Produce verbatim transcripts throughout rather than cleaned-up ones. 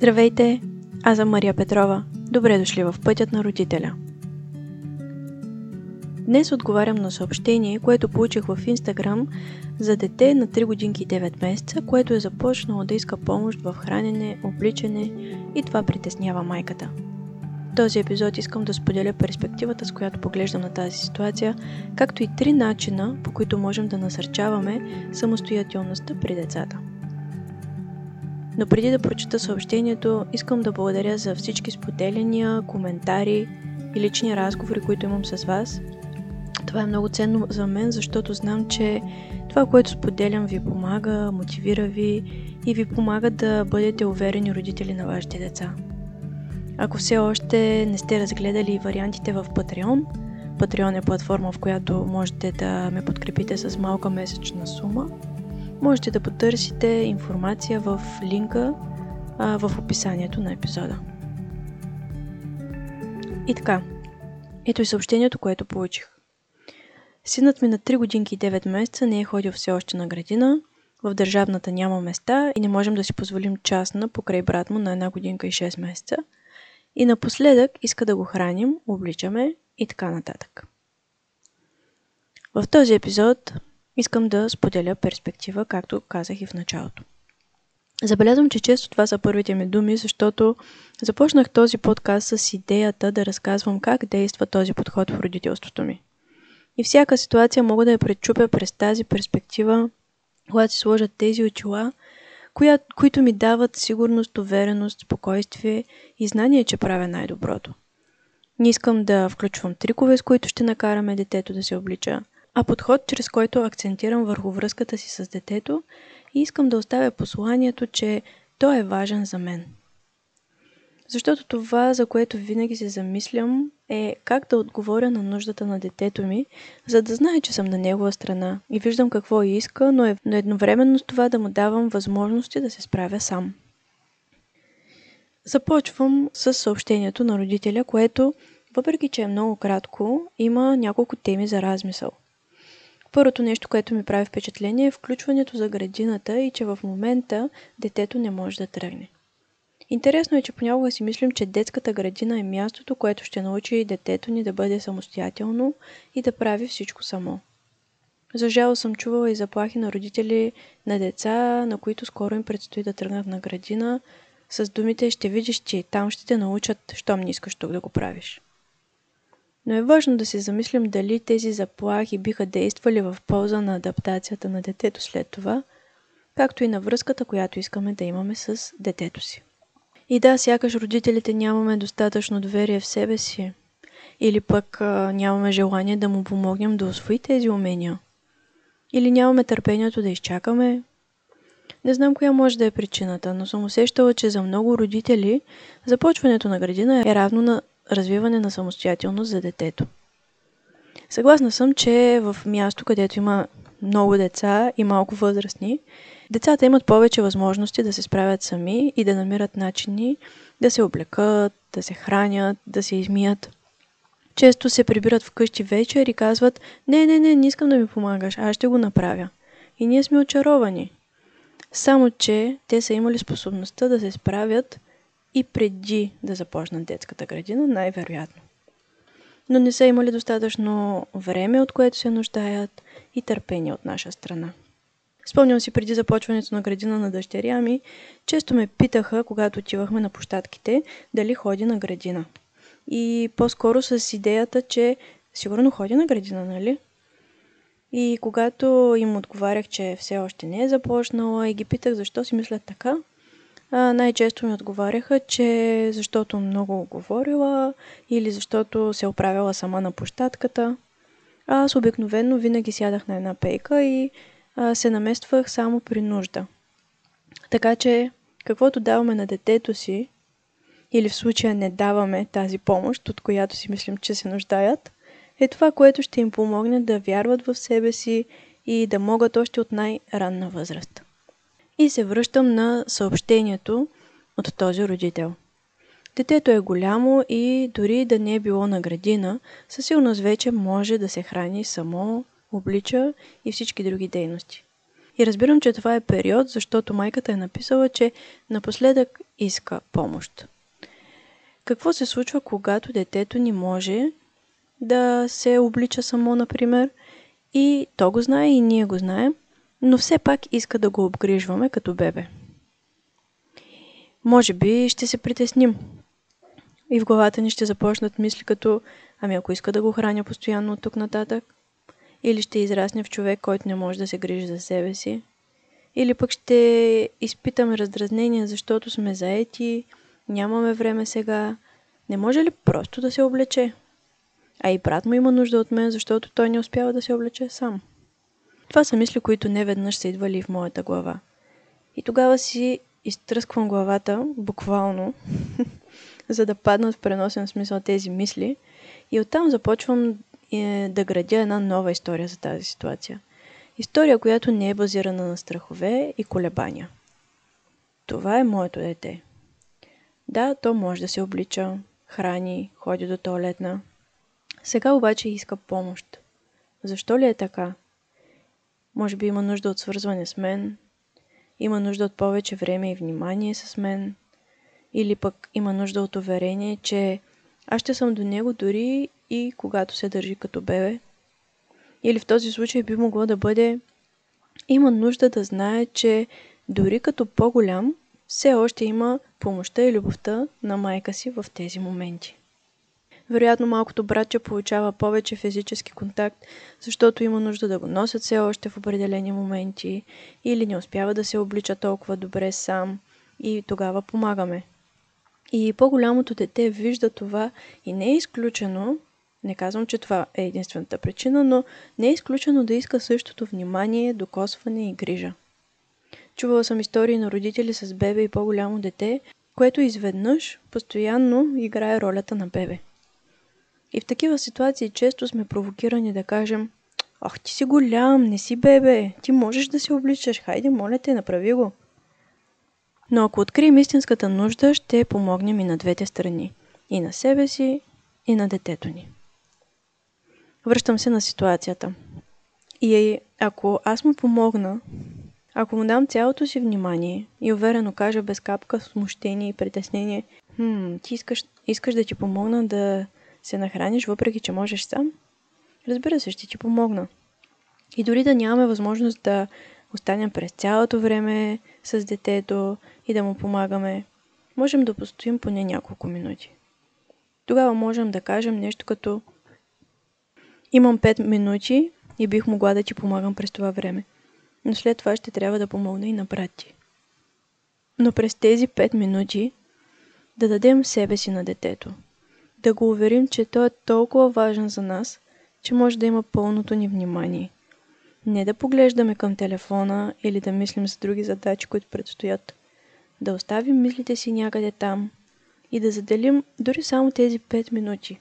Здравейте, аз съм Мария Петрова. Добре дошли в Пътят на родителя. Днес отговарям на съобщение, което получих в Instagram за дете на три годинки и девет месеца, което е започнало да иска помощ в хранене, обличане и това притеснява майката. В този епизод искам да споделя перспективата, с която поглеждам на тази ситуация, както и три начина, по които можем да насърчаваме самостоятелността при децата. Но преди да прочета съобщението, искам да благодаря за всички споделяния, коментари и лични разговори, които имам с вас. Това е много ценно за мен, защото знам, че това, което споделям, ви помага, мотивира ви и ви помага да бъдете уверени родители на вашите деца. Ако все още не сте разгледали вариантите в Patreon, Patreon е платформа, в която можете да ме подкрепите с малка месечна сума, можете да потърсите информация в линка а, в описанието на епизода. И така, ето и съобщението, което получих. Синът ми на три годинки и девет месеца не е ходил все още на градина, в държавната няма места и не можем да си позволим частна покрай брат му на една годинка и шест месеца. И напоследък иска да го храним, обличаме и така нататък. В този епизод искам да споделя перспектива, както казах и в началото. Забелязвам, че често това са първите ми думи, защото започнах този подкаст с идеята да разказвам как действа този подход в родителството ми. И всяка ситуация мога да я пречупя през тази перспектива, когато си сложа тези очила, коя, които ми дават сигурност, увереност, спокойствие и знание, че правя най-доброто. Не искам да включвам трикове, с които ще накараме детето да се облича, а подход, чрез който акцентирам върху връзката си с детето и искам да оставя посланието, че той е важен за мен. Защото това, за което винаги се замислям, е как да отговоря на нуждата на детето ми, за да знае, че съм на негова страна и виждам какво иска, но, е, но едновременно с това да му давам възможности да се справя сам. Започвам с съобщението на родителя, което, въпреки че е много кратко, има няколко теми за размисъл. Първото нещо, което ми прави впечатление, е включването за градината и че в момента детето не може да тръгне. Интересно е, че понякога си мислим, че детската градина е мястото, което ще научи и детето ни да бъде самостоятелно и да прави всичко само. За жал съм чувала и заплахи на родители на деца, на които скоро им предстои да тръгнат на градина, с думите «ще видиш ти, там ще те научат, щом не искаш тук да го правиш». Но е важно да се замислим дали тези заплахи биха действали в полза на адаптацията на детето след това, както и на връзката, която искаме да имаме с детето си. И да, сякаш родителите нямаме достатъчно доверие в себе си, или пък а, нямаме желание да му помогнем да усвои тези умения, или нямаме търпението да изчакаме. Не знам коя може да е причината, но съм усещала, че за много родители започването на градина е равно на развиване на самостоятелност за детето. Съгласна съм, че в място, където има много деца и малко възрастни, децата имат повече възможности да се справят сами и да намират начини да се облекат, да се хранят, да се измият. Често се прибират вкъщи вечер и казват «Не, не, не, не искам да ми помагаш, аз ще го направя». И ние сме очаровани. Само, че те са имали способността да се справят и преди да започнат детската градина, най-вероятно. Но не са имали достатъчно време, от което се нуждаят, и търпение от наша страна. Спомням си преди започването на градина на дъщеря ми, често ме питаха, когато отивахме на площадките, дали ходи на градина. И по-скоро с идеята, че сигурно ходи на градина, нали? И когато им отговарях, че все още не е започнала и ги питах защо си мислят така, А, най-често ми отговаряха, че защото много говорила или защото се оправила сама на площадката. Аз обикновено винаги сядах на една пейка и а, се намествах само при нужда. Така че, каквото даваме на детето си, или в случая не даваме тази помощ, от която си мислим, че се нуждаят, е това, което ще им помогне да вярват в себе си и да могат още от най-ранна възраст. И се връщам на съобщението от този родител. Детето е голямо и дори да не е било на градина, със сигурност вече може да се храни само, облича и всички други дейности. И разбирам, че това е период, защото майката е написала, че напоследък иска помощ. Какво се случва, когато детето не може да се облича само, например, и то го знае, и ние го знаем, но все пак иска да го обгрижваме като бебе? Може би ще се притесним. И в главата ни ще започнат мисли като: ами ако иска да го храня постоянно от тук нататък? Или ще израсне в човек, който не може да се грижи за себе си? Или пък ще изпитаме раздразнение, защото сме заети, нямаме време сега. Не може ли просто да се облече? А и брат му има нужда от мен, защото той не успява да се облече сам. Това са мисли, които неведнъж са идвали в моята глава. И тогава си изтръсквам главата, буквално, за да паднат в преносен смисъл тези мисли, и оттам започвам е, да градя една нова история за тази ситуация. История, която не е базирана на страхове и колебания. Това е моето дете. Да, то може да се облича, храни, ходи до тоалетна. Сега обаче иска помощ. Защо ли е така? Може би има нужда от свързване с мен, има нужда от повече време и внимание с мен, или пък има нужда от уверение, че аз ще съм до него дори и когато се държи като бебе. Или в този случай би могло да бъде: има нужда да знае, че дори като по-голям, все още има помощта и любовта на майка си в тези моменти. Вероятно малкото братче получава повече физически контакт, защото има нужда да го носят все още в определени моменти, или не успява да се облича толкова добре сам, и тогава помагаме. И по-голямото дете вижда това и не е изключено, не казвам, че това е единствената причина, но не е изключено да иска същото внимание, докосване и грижа. Чувала съм истории на родители с бебе и по-голямо дете, което изведнъж постоянно играе ролята на бебе. И в такива ситуации често сме провокирани да кажем: ах, ти си голям, не си бебе, ти можеш да се обличаш, хайде, моля те, направи го. Но ако открием истинската нужда, ще помогнем и на двете страни. И на себе си, и на детето ни. Връщам се на ситуацията. И ако аз му помогна, ако му дам цялото си внимание и уверено кажа без капка смущение и притеснение: хм, ти искаш, искаш да ти помогна да се нахраниш, въпреки че можеш сам? Разбира се, ще ти помогна. И дори да нямаме възможност да останем през цялото време с детето и да му помагаме, можем да постоим поне няколко минути. Тогава можем да кажем нещо като: имам пет минути и бих могла да ти помагам през това време, но след това ще трябва да помогна и на брат ти. Но през тези пет минути да дадем себе си на детето. Да го уверим, че той е толкова важен за нас, че може да има пълното ни внимание. Не да поглеждаме към телефона или да мислим за други задачи, които предстоят. Да оставим мислите си някъде там и да заделим дори само тези пет минути,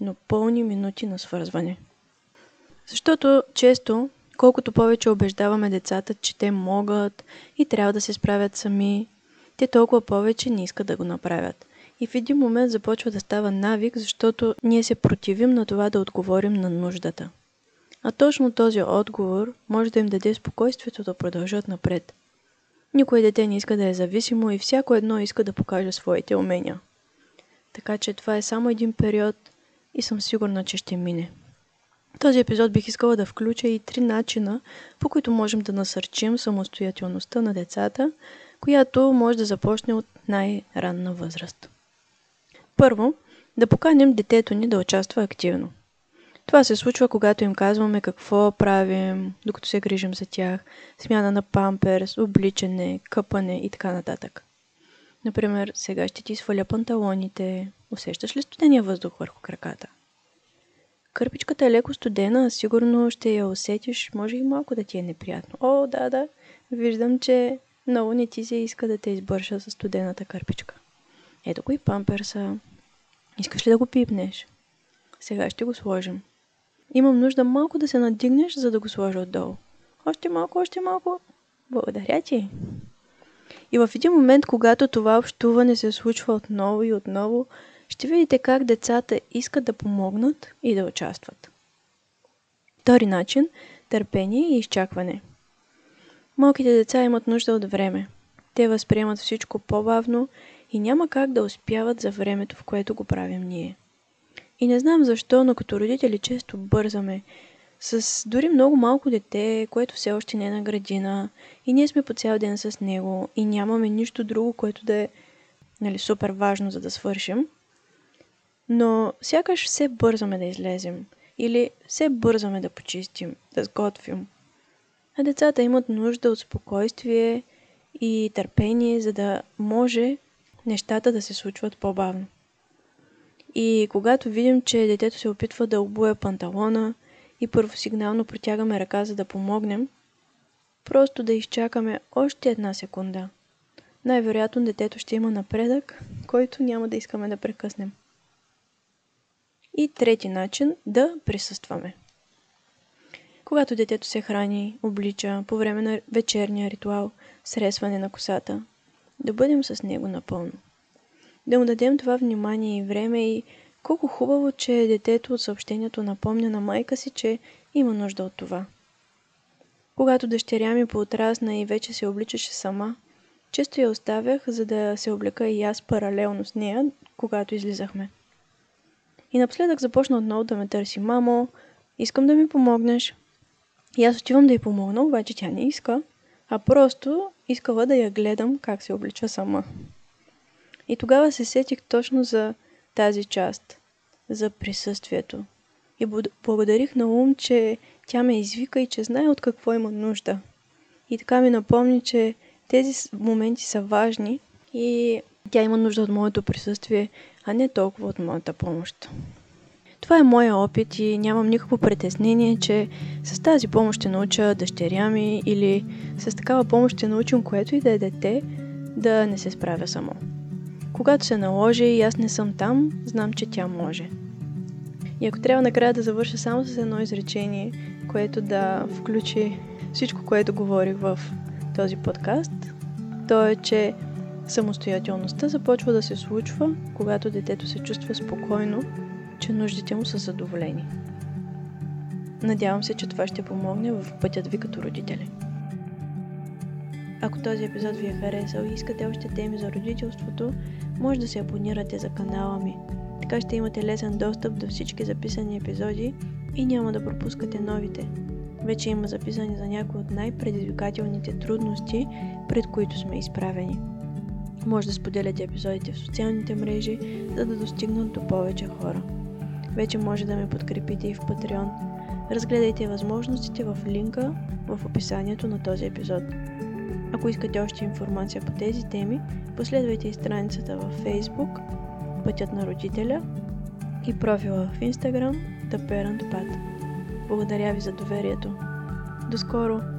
но пълни минути на свързване. Защото често, колкото повече убеждаваме децата, че те могат и трябва да се справят сами, те толкова повече не искат да го направят. И в един момент започва да става навик, защото ние се противим на това да отговорим на нуждата. А точно този отговор може да им даде спокойствието да продължат напред. Никой дете не иска да е зависимо и всяко едно иска да покаже своите умения. Така че това е само един период и съм сигурна, че ще мине. В този епизод бих искала да включа и три начина, по които можем да насърчим самостоятелността на децата, която може да започне от най-ранна възраст. Първо, да поканим детето ни да участва активно. Това се случва, когато им казваме какво правим, докато се грижим за тях, смяна на памперс, обличане, къпане и така нататък. Например, сега ще ти сваля панталоните, усещаш ли студения въздух върху краката? Кърпичката е леко студена, сигурно ще я усетиш, може и малко да ти е неприятно. О, да, да, виждам, че много не ти се иска да те избърша със студената кърпичка. Ето го и памперса. Искаш ли да го пипнеш? Сега ще го сложим. Имам нужда малко да се надигнеш, за да го сложа отдолу. Още малко, още малко. Благодаря ти. И в един момент, когато това общуване се случва отново и отново, ще видите как децата искат да помогнат и да участват. Втори начин – търпение и изчакване. Малките деца имат нужда от време. Те възприемат всичко по-бавно и няма как да успяват за времето, в което го правим ние. И не знам защо, но като родители често бързаме. С дори много малко дете, което все още не е на градина, и ние сме по цял ден с него и нямаме нищо друго, което да е, нали, супер важно, за да свършим. Но сякаш все бързаме да излезем или все бързаме да почистим, да сготвим. А децата имат нужда от спокойствие и търпение, за да може нещата да се случват по-бавно. И когато видим, че детето се опитва да обуе панталона и първосигнално протягаме ръка, за да помогнем, просто да изчакаме още една секунда. Най-вероятно детето ще има напредък, който няма да искаме да прекъснем. И трети начин – да присъстваме. Когато детето се храни, облича, по време на вечерния ритуал, сресване на косата, да бъдем с него напълно. Да му дадем това внимание и време, и колко хубаво, че детето от съобщението напомня на майка си, че има нужда от това. Когато дъщеря ми поотрасна и вече се обличаше сама, често я оставях, за да се облека и аз паралелно с нея, когато излизахме. И напоследък започна отново да ме търси: мамо, искам да ми помогнеш. И аз отивам да й помогна, обаче тя не иска, а просто искала да я гледам как се облича сама. И тогава се сетих точно за тази част, за присъствието. И благодарих на ум, че тя ме извика и че знае от какво има нужда. И така ми напомни, че тези моменти са важни и тя има нужда от моето присъствие, а не толкова от моята помощ. Това е моя опит и нямам никакво притеснение, че с тази помощ ще науча дъщеря ми или с такава помощ ще научим което и да е дете да не се справя само. Когато се наложи и аз не съм там, знам, че тя може. И ако трябва накрая да завърша само с едно изречение, което да включи всичко, което говорих в този подкаст, то е, че самостоятелността започва да се случва, когато детето се чувства спокойно, че нуждите му са задоволени. Надявам се, че това ще помогне в пътят ви като родители. Ако този епизод ви е харесал и искате още теми за родителството, може да се абонирате за канала ми. Така ще имате лесен достъп до всички записани епизоди и няма да пропускате новите. Вече има записани за някои от най-предизвикателните трудности, пред които сме изправени. Може да споделяте епизодите в социалните мрежи, за да достигнат до повече хора. Вече може да ме подкрепите и в Patreon. Разгледайте възможностите в линка в описанието на този епизод. Ако искате още информация по тези теми, последвайте и страницата във Facebook, Пътят на родителя, и профила в Instagram, the parent path. Благодаря ви за доверието. До скоро!